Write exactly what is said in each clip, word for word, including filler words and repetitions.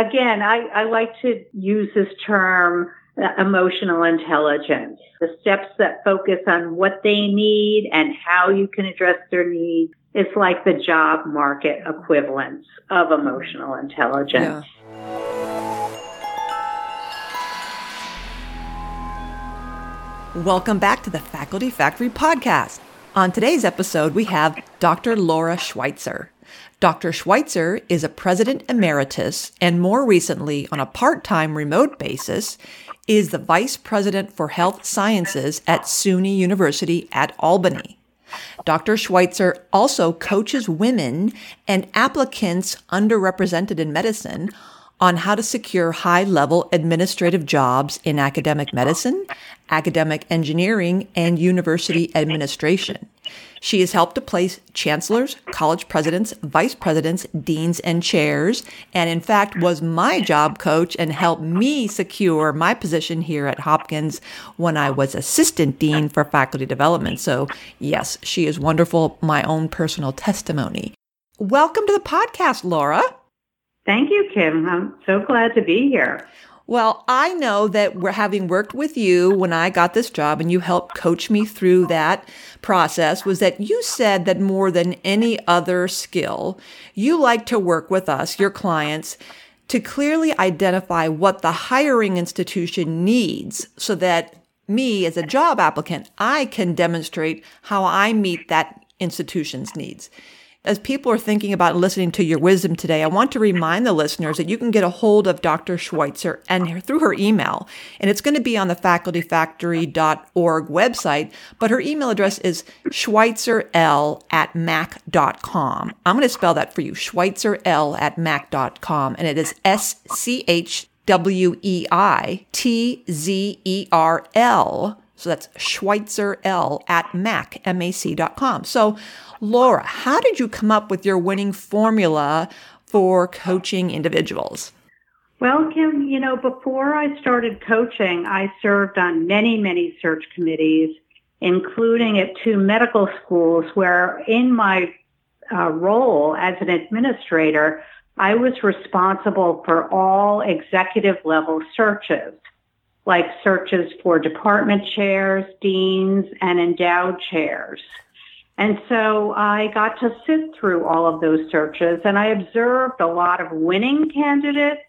again, I, I like to use this term, emotional intelligence, the steps that focus on what they need and how you can address their needs. It's like the job market equivalence of emotional intelligence. Yeah. Welcome back to the Faculty Factory podcast. On today's episode, we have Doctor Laura Schweitzer. Doctor Schweitzer is a president emeritus and more recently, on a part-time remote basis, is the vice president for health sciences at SUNY University at Albany. Doctor Schweitzer also coaches women and applicants underrepresented in medicine on how to secure high-level administrative jobs in academic medicine, academic engineering, and university administration. She has helped to place chancellors, college presidents, vice presidents, deans, and chairs, and in fact was my job coach and helped me secure my position here at Hopkins when I was assistant dean for faculty development. So yes, she is wonderful, my own personal testimony. Welcome to the podcast, Laura. Thank you, Kim. I'm so glad to be here. Well, I know that we're having worked with you when I got this job and you helped coach me through that process was that you said that more than any other skill, you like to work with us, your clients, to clearly identify what the hiring institution needs so that me as a job applicant, I can demonstrate how I meet that institution's needs. As people are thinking about listening to your wisdom today, I want to remind the listeners that you can get a hold of Doctor Schweitzer and through her email, and it's going to be on the faculty factory dot org website, but her email address is schweitzer l at mac dot com. I'm going to spell that for you, schweitzer l at mac dot com, and it is S C H W E I T Z E R L. So that's schweitzer l at mac dot com. So Laura, how did you come up with your winning formula for coaching individuals? Well, Kim, you know, before I started coaching, I served on many, many search committees, including at two medical schools where in my uh, role as an administrator, I was responsible for all executive level searches, like searches for department chairs, deans, and endowed chairs. And so I got to sit through all of those searches, and I observed a lot of winning candidates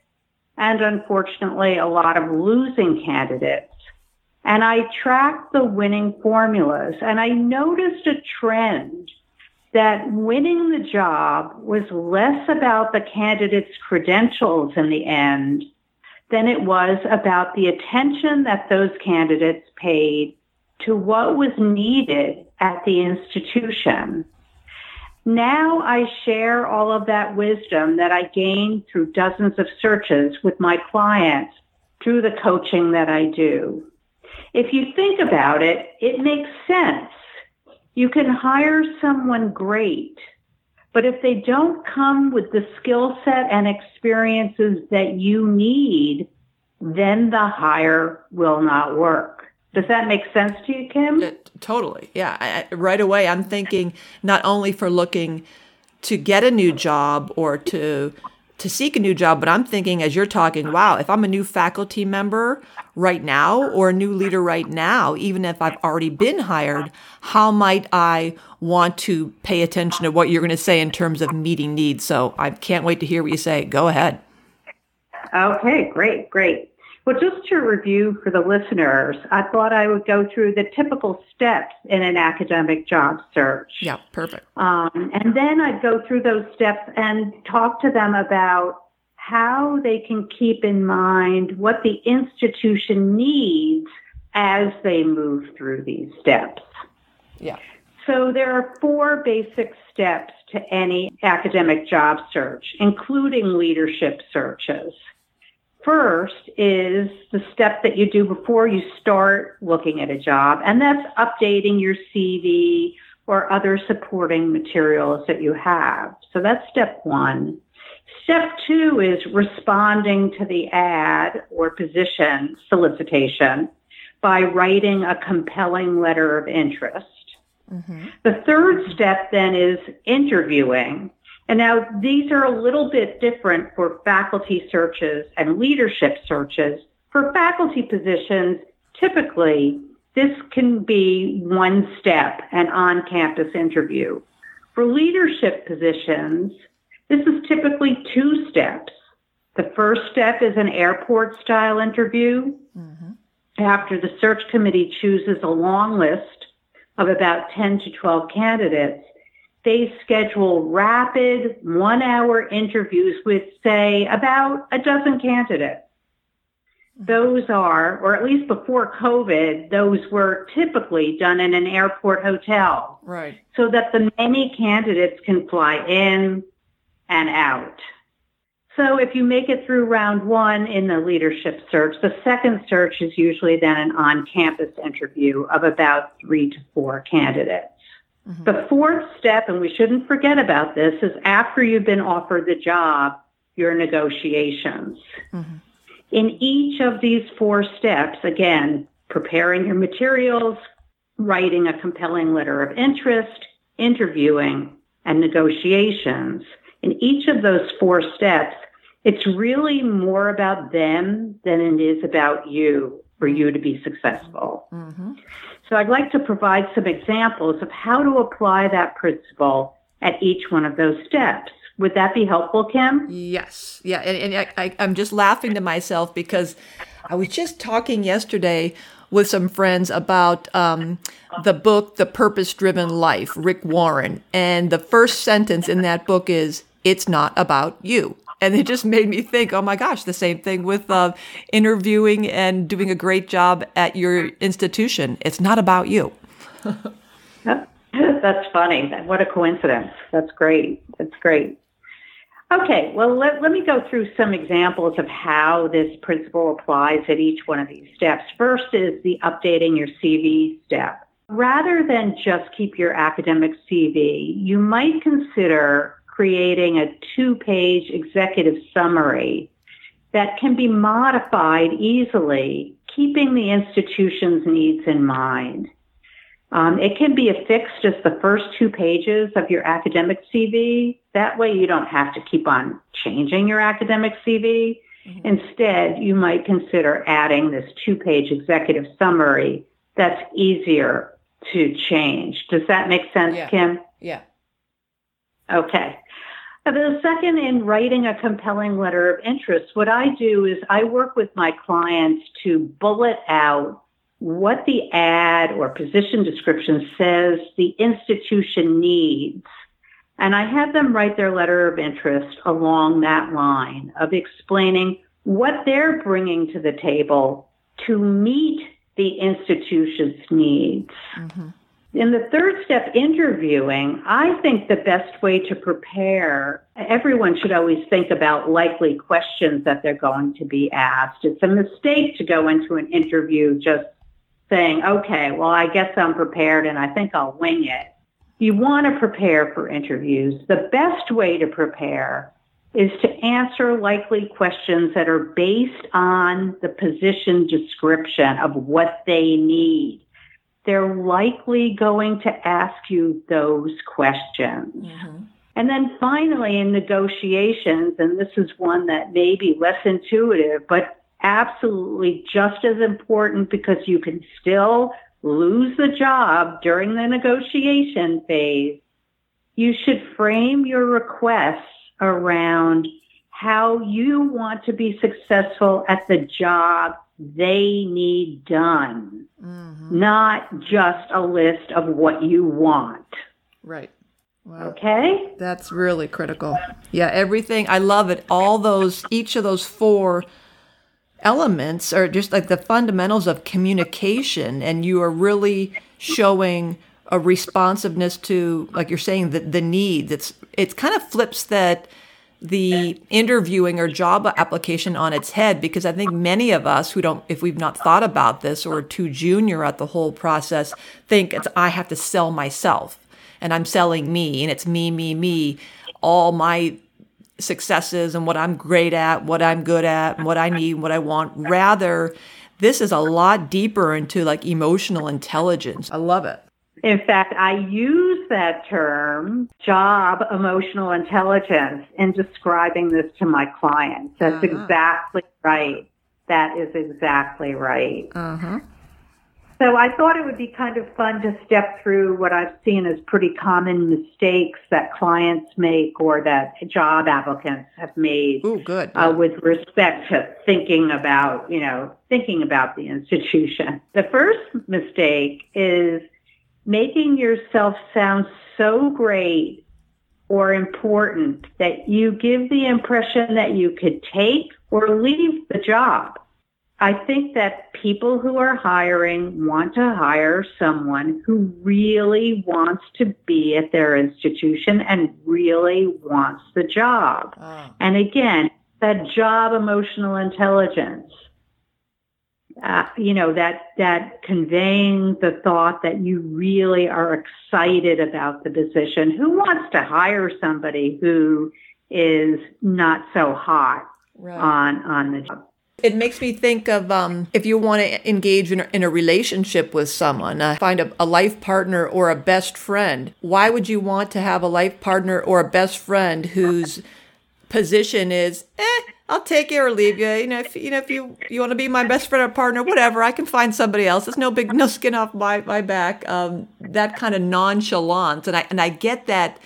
and, unfortunately, a lot of losing candidates. And I tracked the winning formulas, and I noticed a trend that winning the job was less about the candidate's credentials in the end than it was about the attention that those candidates paid to what was needed at the institution. Now I share all of that wisdom that I gained through dozens of searches with my clients through the coaching that I do. If you think about it, it makes sense. You can hire someone great, but if they don't come with the skill set and experiences that you need, then the hire will not work. Does that make sense to you, Kim? Uh, totally. Yeah. I, I, right away, I'm thinking not only for looking to get a new job or to to seek a new job, but I'm thinking as you're talking, wow, if I'm a new faculty member right now or a new leader right now, even if I've already been hired, how might I want to pay attention to what you're going to say in terms of meeting needs? So I can't wait to hear what you say. Go ahead. Okay, great, great. Well, just to review for the listeners, I thought I would go through the typical steps in an academic job search. Yeah, perfect. Um, and then I'd go through those steps and talk to them about how they can keep in mind what the institution needs as they move through these steps. Yeah. So there are four basic steps to any academic job search, including leadership searches. First is the step that you do before you start looking at a job, and that's updating your C V or other supporting materials that you have. So that's step one. Step two is responding to the ad or position solicitation by writing a compelling letter of interest. Mm-hmm. The third step then is interviewing. And now these are a little bit different for faculty searches and leadership searches. For faculty positions, typically, this can be one step, an on-campus interview. For leadership positions, this is typically two steps. The first step is an airport-style interview. Mm-hmm. After the search committee chooses a long list of about ten to twelve candidates, they schedule rapid one-hour interviews with, say, about a dozen candidates. Those are, or at least before COVID, those were typically done in an airport hotel. Right. So that the many candidates can fly in and out. So if you make it through round one in the leadership search, the second search is usually then an on-campus interview of about three to four candidates. Mm-hmm. The fourth step, and we shouldn't forget about this, is after you've been offered the job, your negotiations. Mm-hmm. In each of these four steps, again, preparing your materials, writing a compelling letter of interest, interviewing, and negotiations. In each of those four steps, it's really more about them than it is about you for you to be successful. Mm-hmm. So I'd like to provide some examples of how to apply that principle at each one of those steps. Would that be helpful, Kim? Yes. Yeah. And, and I, I, I'm just laughing to myself because I was just talking yesterday with some friends about um, the book, The Purpose Driven Life, Rick Warren. And the first sentence in that book is, "It's not about you." And it just made me think, oh my gosh, the same thing with uh, interviewing and doing a great job at your institution. It's not about you. That's funny. What a coincidence. That's great. That's great. Okay, well, let, let me go through some examples of how this principle applies at each one of these steps. First is the updating your C V step. Rather than just keep your academic C V, you might consider creating a two-page executive summary that can be modified easily, keeping the institution's needs in mind. Um, it can be affixed as the first two pages of your academic C V. That way you don't have to keep on changing your academic C V. Mm-hmm. Instead, you might consider adding this two-page executive summary that's easier to change. Does that make sense, yeah. Kim? Yeah. Okay. The second, in writing a compelling letter of interest, what I do is I work with my clients to bullet out what the ad or position description says the institution needs. And I have them write their letter of interest along that line of explaining what they're bringing to the table to meet the institution's needs. Mm-hmm. In the third step, interviewing, I think the best way to prepare, everyone should always think about likely questions that they're going to be asked. It's a mistake to go into an interview just saying, okay, well, I guess I'm prepared and I think I'll wing it. You want to prepare for interviews. The best way to prepare is to answer likely questions that are based on the position description of what they need. They're likely going to ask you those questions. Mm-hmm. And then finally, in negotiations, and this is one that may be less intuitive, but absolutely just as important because you can still lose the job during the negotiation phase, you should frame your requests around how you want to be successful at the job they need done, mm-hmm. not just a list of what you want. Right. Wow. Okay? That's really critical. Yeah, everything. I love it. All those, each of those four elements are just like the fundamentals of communication, and you are really showing a responsiveness to, like you're saying, the, the needs. It's it's kind of flips that the interviewing or job application on its head, because I think many of us who don't, if we've not thought about this or are too junior at the whole process, think it's I have to sell myself and I'm selling me and it's me, me, me, all my successes and what I'm great at, what I'm good at, and what I need, what I want. Rather, this is a lot deeper into like emotional intelligence. I love it. In fact, I use that term, job emotional intelligence, in describing this to my clients. That's uh-huh. exactly right. That is exactly right. Uh-huh. So I thought it would be kind of fun to step through what I've seen as pretty common mistakes that clients make or that job applicants have made. Ooh, good. Yeah. Uh, with respect to thinking about, you know, thinking about the institution. The first mistake is making yourself sound so great or important that you give the impression that you could take or leave the job. I think that people who are hiring want to hire someone who really wants to be at their institution and really wants the job. Oh. And again, that job emotional intelligence, uh, you know, that, that conveying the thought that you really are excited about the position. Who wants to hire somebody who is not so hot right. on, on the job? It makes me think of um, if you want to engage in, in a relationship with someone, uh, find a, a life partner or a best friend. Why would you want to have a life partner or a best friend whose position is, eh, I'll take you or leave you. You know, if you know if you, you want to be my best friend or partner, whatever, I can find somebody else. It's no big, no skin off my, my back. Um, that kind of nonchalance, and I and I get that.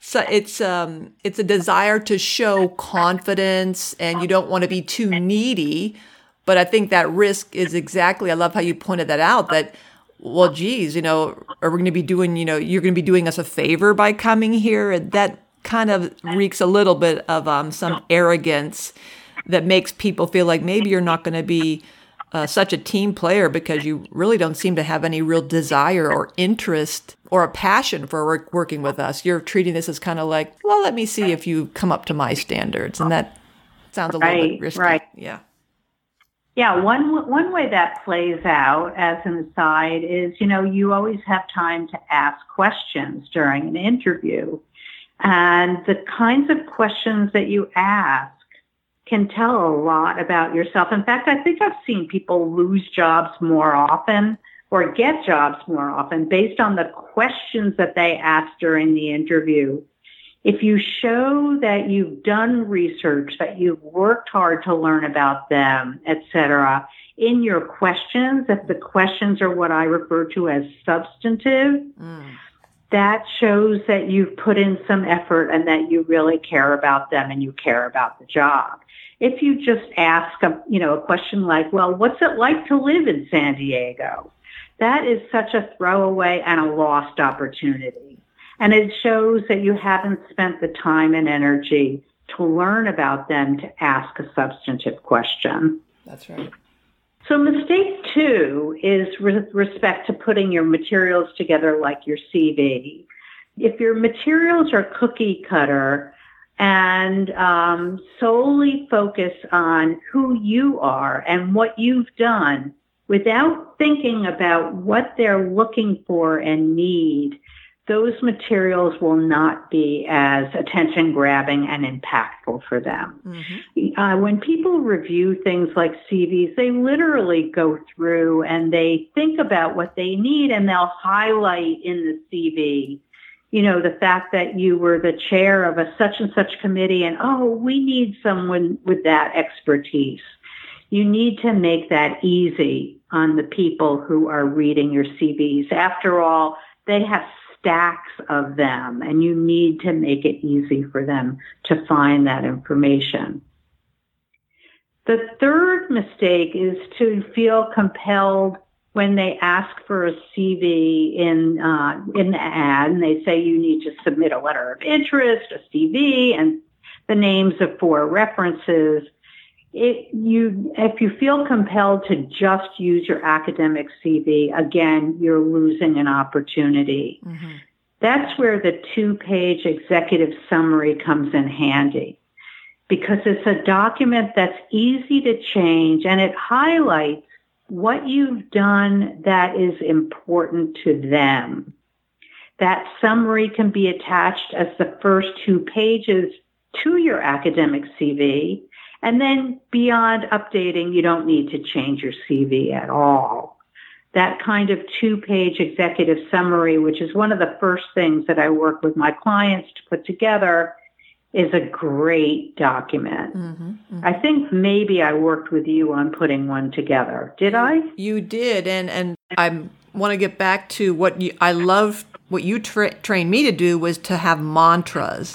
So it's um it's a desire to show confidence, and you don't want to be too needy, but I think that risk is exactly, I love how you pointed that out, that, well, geez, you know, are we going to be doing, you know, you're going to be doing us a favor by coming here? And that kind of reeks a little bit of um some arrogance that makes people feel like maybe you're not going to be uh, such a team player because you really don't seem to have any real desire or interest or a passion for work, working with us. You're treating this as kind of like, well, let me see if you come up to my standards. And that sounds a right, little bit risky. Right. Yeah. Yeah. One, one way that plays out as an aside is, you know, you always have time to ask questions during an interview, and the kinds of questions that you ask can tell a lot about yourself. In fact, I think I've seen people lose jobs more often or get jobs more often based on the questions that they ask during the interview. If you show that you've done research, that you've worked hard to learn about them, et cetera, in your questions, if the questions are what I refer to as substantive, mm. that shows that you've put in some effort and that you really care about them and you care about the job. If you just ask a, you know, a question like, well, what's it like to live in San Diego? That is such a throwaway and a lost opportunity. And it shows that you haven't spent the time and energy to learn about them to ask a substantive question. That's right. So mistake two is with respect to putting your materials together like your C V. If your materials are cookie cutter and um, solely focus on who you are and what you've done without thinking about what they're looking for and need, those materials will not be as attention-grabbing and impactful for them. Mm-hmm. Uh, when people review things like C Vs, they literally go through and they think about what they need, and they'll highlight in the C V, you know, the fact that you were the chair of a such-and-such committee, and, oh, we need someone with that expertise. You need to make that easy on the people who are reading your C Vs. After all, they have stacks of them, and you need to make it easy for them to find that information. The third mistake is to feel compelled when they ask for a C V in uh, in the ad, and they say you need to submit a letter of interest, a C V, and the names of four references. It, you, if you feel compelled to just use your academic C V, again, you're losing an opportunity. Mm-hmm. That's where the two-page executive summary comes in handy, because it's a document that's easy to change, and it highlights what you've done that is important to them. That summary can be attached as the first two pages to your academic C V. And then beyond updating, you don't need to change your C V at all. that kind of two-page executive summary, which is one of the first things that I work with my clients to put together, is a great document. Mm-hmm, mm-hmm. I think maybe I worked with you on putting one together. Did I? You did. And and I want to get back to what you, I love, what you tra- trained me to do was to have mantras.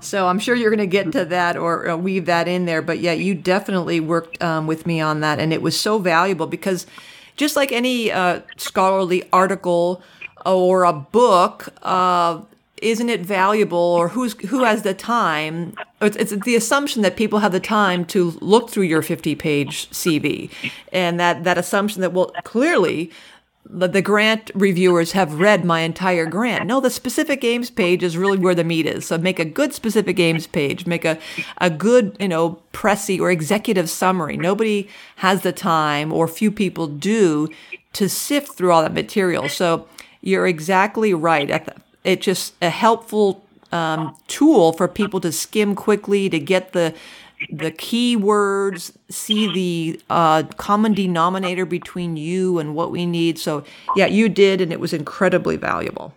So I'm sure you're going to get to that or, or weave that in there. But yeah, you definitely worked um, with me on that. And it was so valuable because just like any uh, scholarly article or a book, uh, isn't it valuable, or who's who has the time? It's, it's the assumption that people have the time to look through your fifty-page C V, and that, that assumption that, well, clearly the, the grant reviewers have read my entire grant. No, the specific aims page is really where the meat is. So make a good specific aims page, make a, a good, you know, pressy or executive summary. Nobody has the time, or few people do, to sift through all that material. So you're exactly right. At the, It's just a helpful um, tool for people to skim quickly, to get the the key words, see the uh, common denominator between you and what we need. So, yeah, you did, and it was incredibly valuable.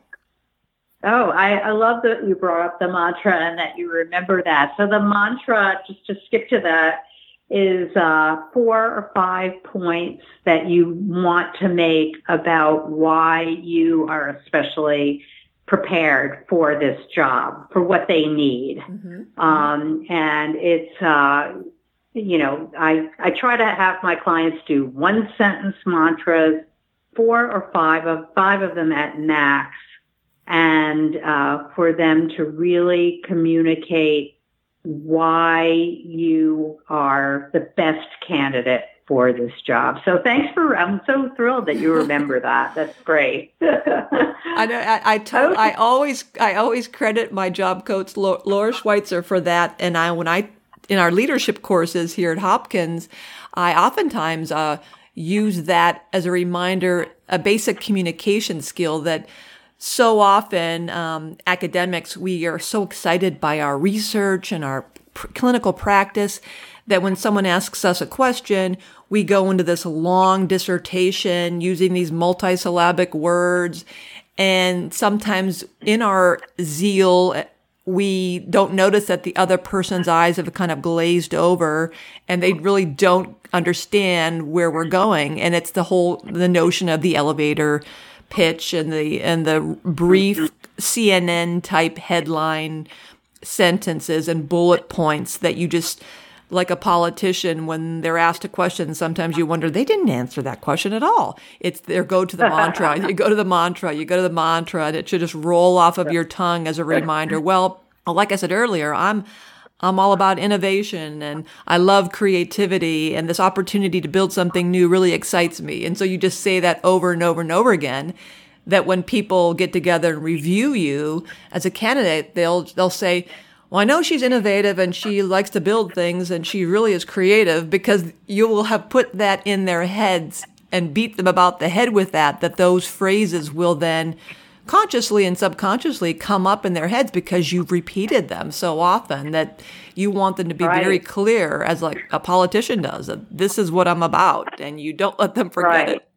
Oh, I, I love that you brought up the mantra and that you remember that. So the mantra, just to skip to that, is uh, four or five points that you want to make about why you are especially prepared for this job, for what they need. Mm-hmm. Um, and it's, uh, you know, I, I try to have my clients do one sentence mantras, four or five of five of them at max, and uh, for them to really communicate why you are the best candidate for this job. So thanks for, I'm so thrilled that you remember that. That's great. I know. I I, told, I always I always credit my job coach Laura Schweitzer for that. And I when I in our leadership courses here at Hopkins, I oftentimes uh, use that as a reminder, a basic communication skill that. So often, um, academics, we are so excited by our research and our pr- clinical practice that when someone asks us a question, we go into this long dissertation using these multisyllabic words. And sometimes in our zeal, we don't notice that the other person's eyes have kind of glazed over and they really don't understand where we're going. And it's the whole, the notion of the elevator pitch and the and the brief C N N type headline sentences and bullet points that you just, like a politician, when they're asked a question, sometimes you wonder, they didn't answer that question at all. It's their go to the mantra. You go to the mantra, you go to the mantra, and it should just roll off of your tongue as a reminder. Well, like I said earlier, I'm I'm all about innovation and I love creativity, and this opportunity to build something new really excites me. And so you just say that over and over and over again, that when people get together and review you as a candidate, they'll, they'll say, well, I know she's innovative and she likes to build things and she really is creative, because you will have put that in their heads and beat them about the head with that, that those phrases will then consciously and subconsciously come up in their heads because you've repeated them so often, that you want them to be right. Very clear, as like a politician does, that this is what I'm about, and you don't let them forget right. it.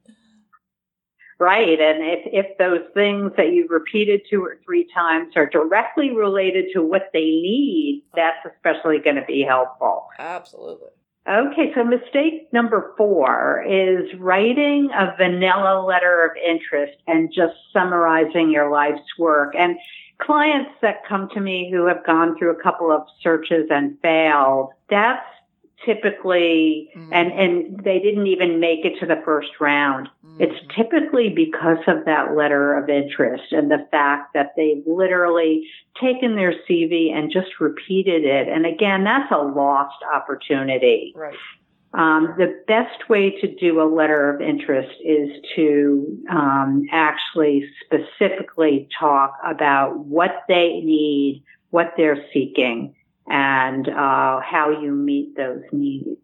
Right. And if, if those things that you've repeated two or three times are directly related to what they need, that's especially going to be helpful. Absolutely. Okay, so mistake number four is writing a vanilla letter of interest and just summarizing your life's work. And clients that come to me who have gone through a couple of searches and failed, that's typically, mm-hmm. and, and they didn't even make it to the first round. Mm-hmm. It's typically because of that letter of interest and the fact that they've literally taken their C V and just repeated it. And again, that's a lost opportunity. Right. Um, the best way to do a letter of interest is to um, actually specifically talk about what they need, what they're seeking, and uh how you meet those needs.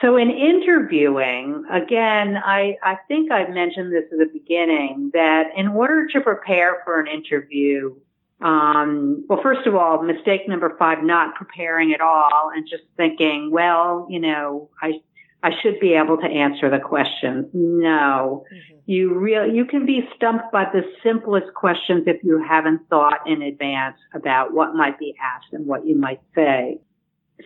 So in interviewing, again, I, I think I mentioned this at the beginning, that in order to prepare for an interview, um, well, first of all, mistake number five, not preparing at all and just thinking, well, you know, I I should be able to answer the question. No, mm-hmm. you real you can be stumped by the simplest questions if you haven't thought in advance about what might be asked and what you might say.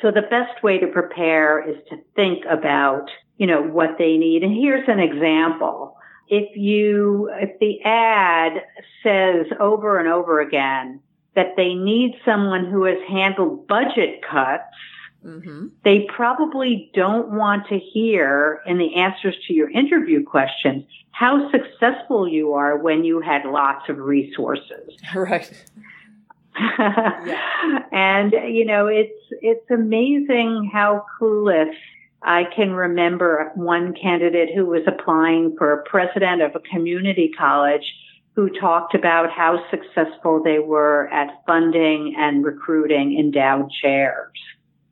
So the best way to prepare is to think about, you know, what they need. And here's an example. If you, if the ad says over and over again that they need someone who has handled budget cuts, mm-hmm. they probably don't want to hear in the answers to your interview questions how successful you are when you had lots of resources. Right. yeah. And, you know, it's it's amazing how clueless. I can remember one candidate who was applying for president of a community college who talked about how successful they were at funding and recruiting endowed chairs.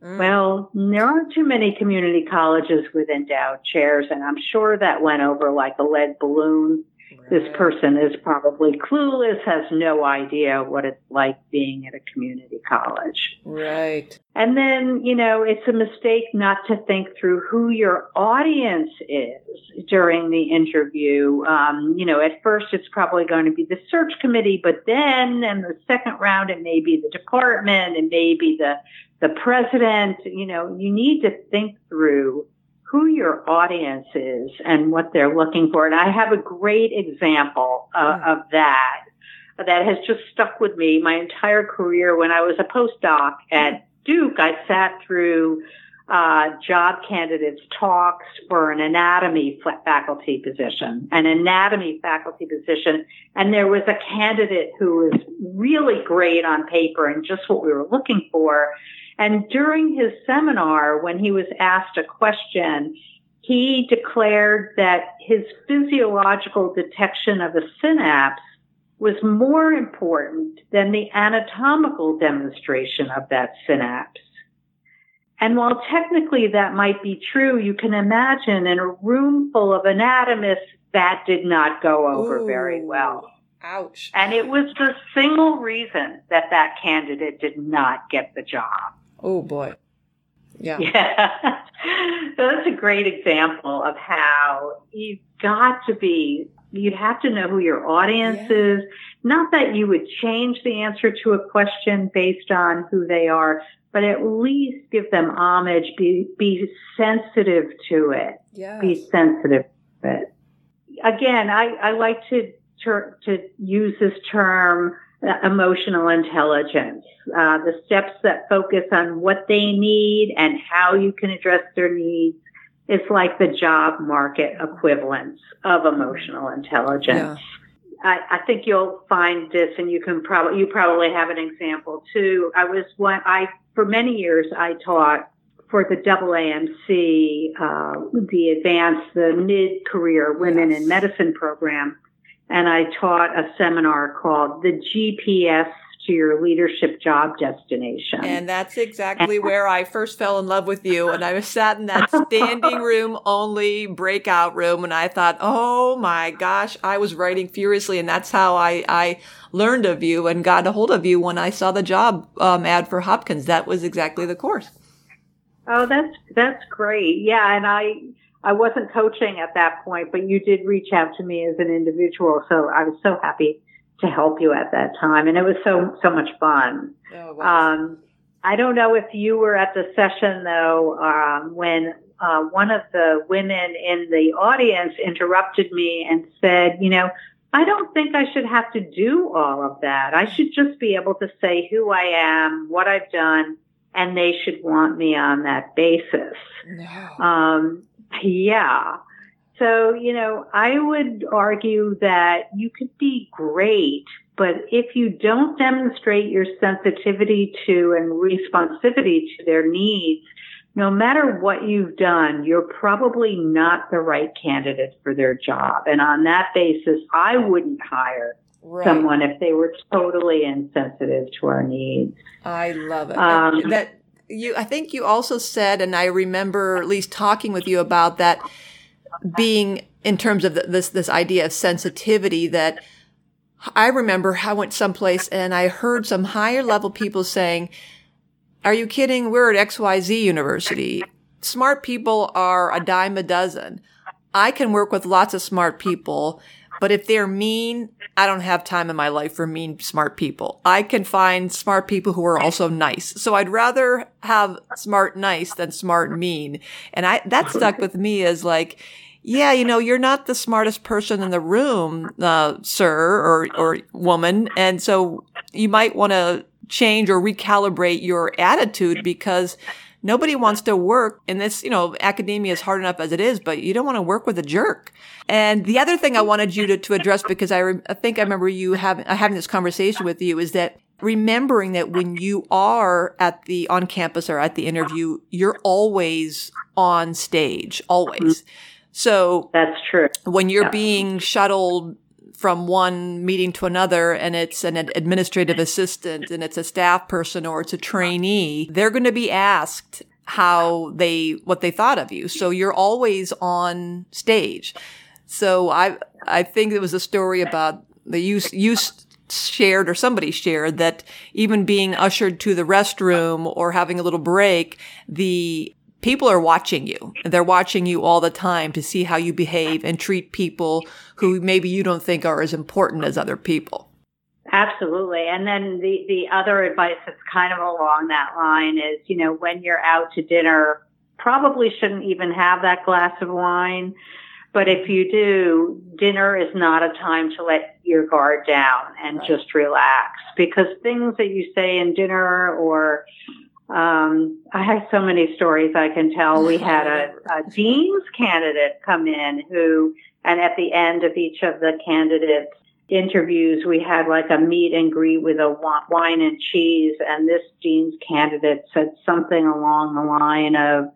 Mm. Well, there aren't too many community colleges with endowed chairs, and I'm sure that went over like a lead balloon. Right. This person is probably clueless, has no idea what it's like being at a community college. Right. And then, you know, it's a mistake not to think through who your audience is during the interview. Um, you know, at first it's probably going to be the search committee, but then in the second round it may be the department, it may be the, the president. You know, you need to think through who your audience is and what they're looking for. And I have a great example uh, mm. of that that has just stuck with me my entire career. When I was a postdoc at Duke, I sat through uh job candidates talks for an anatomy faculty position, an anatomy faculty position. And there was a candidate who was really great on paper and just what we were looking for. And during his seminar, when he was asked a question, he declared that his physiological detection of a synapse was more important than the anatomical demonstration of that synapse. And while technically that might be true, you can imagine in a room full of anatomists, that did not go over Ooh. very well. Ouch. And it was the single reason that that candidate did not get the job. Oh, boy. Yeah. Yeah. So that's a great example of how you've got to be, you'd have to know who your audience yeah. is. Not that you would change the answer to a question based on who they are, but at least give them homage, be, be sensitive to it. Yes. Be sensitive to it. Again, I, I like to to use this term, uh, emotional intelligence, uh, the steps that focus on what they need and how you can address their needs. It's like the job market equivalence of emotional intelligence. Yeah. I, I think you'll find this, and you can probably, you probably have an example too. I was one, I, for many years, I taught for the A A M C, uh, the advanced, the mid-career women yes. in medicine program. And I taught a seminar called the G P S to Your Leadership Job Destination. And that's exactly where I first fell in love with you. And I was sat in that standing room only breakout room. And I thought, oh my gosh, I was writing furiously. And that's how I, I learned of you and got a hold of you when I saw the job um, ad for Hopkins. That was exactly the course. Oh, that's, that's great. Yeah. And I, I wasn't coaching at that point, but you did reach out to me as an individual. So I was so happy to help you at that time. And it was so, so much fun. Oh, wow. Um, I don't know if you were at the session though, um, when, uh, one of the women in the audience interrupted me and said, you know, I don't think I should have to do all of that. I should just be able to say who I am, what I've done, and they should want me on that basis. No. Um, Yeah. So, you know, I would argue that you could be great, but if you don't demonstrate your sensitivity to and responsivity to their needs, no matter what you've done, you're probably not the right candidate for their job. And on that basis, I wouldn't hire Right. someone if they were totally insensitive to our needs. I love it. Um, that- You, I think you also said, and I remember at least talking with you about that being in terms of the, this, this idea of sensitivity that I remember I went someplace and I heard some higher level people saying, are you kidding? We're at X Y Z University. smart people are a dime a dozen. I can work with lots of smart people, but if they're mean, I don't have time in my life for mean, smart people. I can find smart people who are also nice. So I'd rather have smart, nice than smart, mean. And I, that stuck with me as like, yeah, you know, you're not the smartest person in the room, uh, sir or, or woman. And so you might want to change or recalibrate your attitude, because nobody wants to work in this, you know, academia is hard enough as it is, but you don't want to work with a jerk. And the other thing I wanted you to, to address, because I, re- I think I remember you having, having this conversation with you, is that remembering that when you are at the on campus or at the interview, you're always on stage, always. So that's true. When you're yeah. being shuttled from one meeting to another, and it's an administrative assistant, and it's a staff person, or it's a trainee, they're going to be asked how they, what they thought of you. So you're always on stage. So I, I think it was a story about the use, use shared, or somebody shared, that even being ushered to the restroom or having a little break, the people are watching you. They're watching you all the time to see how you behave and treat people who maybe you don't think are as important as other people. Absolutely. And then the, the other advice that's kind of along that line is, you know, when you're out to dinner, probably shouldn't even have that glass of wine. But if you do, dinner is not a time to let your guard down and right. just relax, because things that you say in dinner or Um, I have so many stories I can tell. We had a, a dean's candidate come in who, and at the end of each of the candidates' interviews, we had like a meet and greet with a wine and cheese. And this dean's candidate said something along the line of,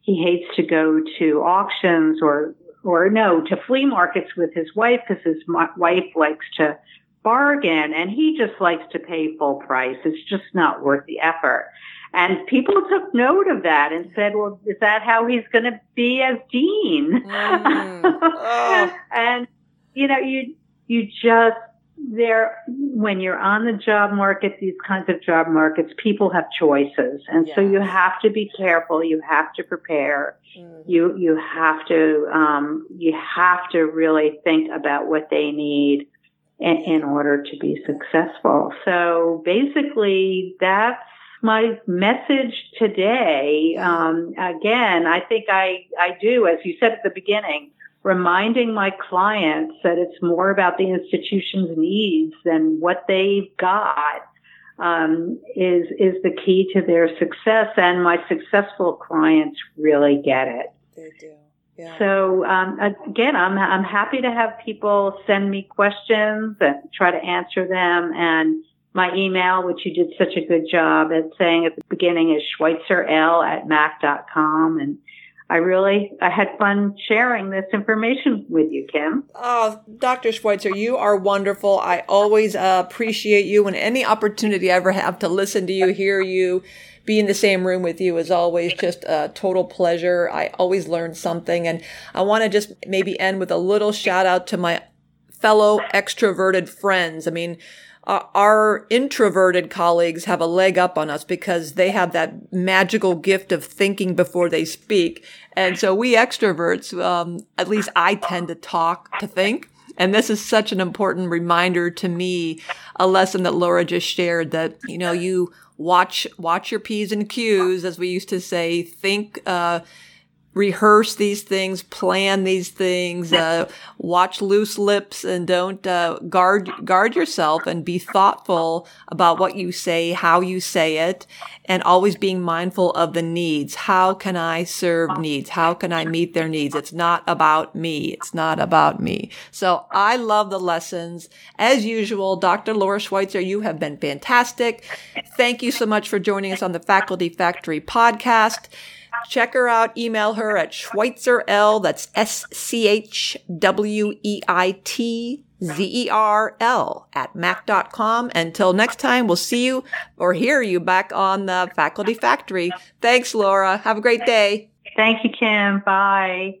he hates to go to auctions or, or no, to flea markets with his wife, because his wife likes to bargain and he just likes to pay full price. It's just not worth the effort. And people took note of that and said, well, is that how he's going to be as dean? Mm. Oh. And, you know, you, you just, there, when you're on the job market, these kinds of job markets, people have choices. And yes. so you have to be careful. You have to prepare. Mm. You, you have to, um, you have to really think about what they need in, in order to be successful. So basically that's my message today. Um, again, I think I, I do, as you said at the beginning, reminding my clients that it's more about the institution's needs than what they've got, um, is, is the key to their success. And my successful clients really get it. They do. Yeah. So, um, again, I'm, I'm happy to have people send me questions and try to answer them. And my email, which you did such a good job at saying at the beginning, is schweitzer l at mac dot com. And I really, I had fun sharing this information with you, Kim. Oh, Doctor Schweitzer, you are wonderful. I always uh, appreciate you, and any opportunity I ever have to listen to you, hear you, be in the same room with you is always just a total pleasure. I always learn something. And I want to just maybe end with a little shout out to my fellow extroverted friends. I mean, our introverted colleagues have a leg up on us because they have that magical gift of thinking before they speak. And so we extroverts, um, at least I tend to talk to think. And this is such an important reminder to me, a lesson that Laura just shared, that, you know, you watch, watch your P's and Q's, as we used to say, think, uh, rehearse these things, plan these things, uh, watch loose lips, and don't uh, guard guard yourself, and be thoughtful about what you say, how you say it, and always being mindful of the needs. How can I serve needs? How can I meet their needs? It's not about me. It's not about me. So I love the lessons. As usual, Doctor Laura Schweitzer, you have been fantastic. Thank you so much for joining us on the Faculty Factory podcast. Check her out. Email her at schweitzerl, that's S C H W E I T Z E R L, at mac dot com. Until next time, we'll see you or hear you back on the Faculty Factory. Thanks, Laura. Have a great day. Thank you, Kim. Bye.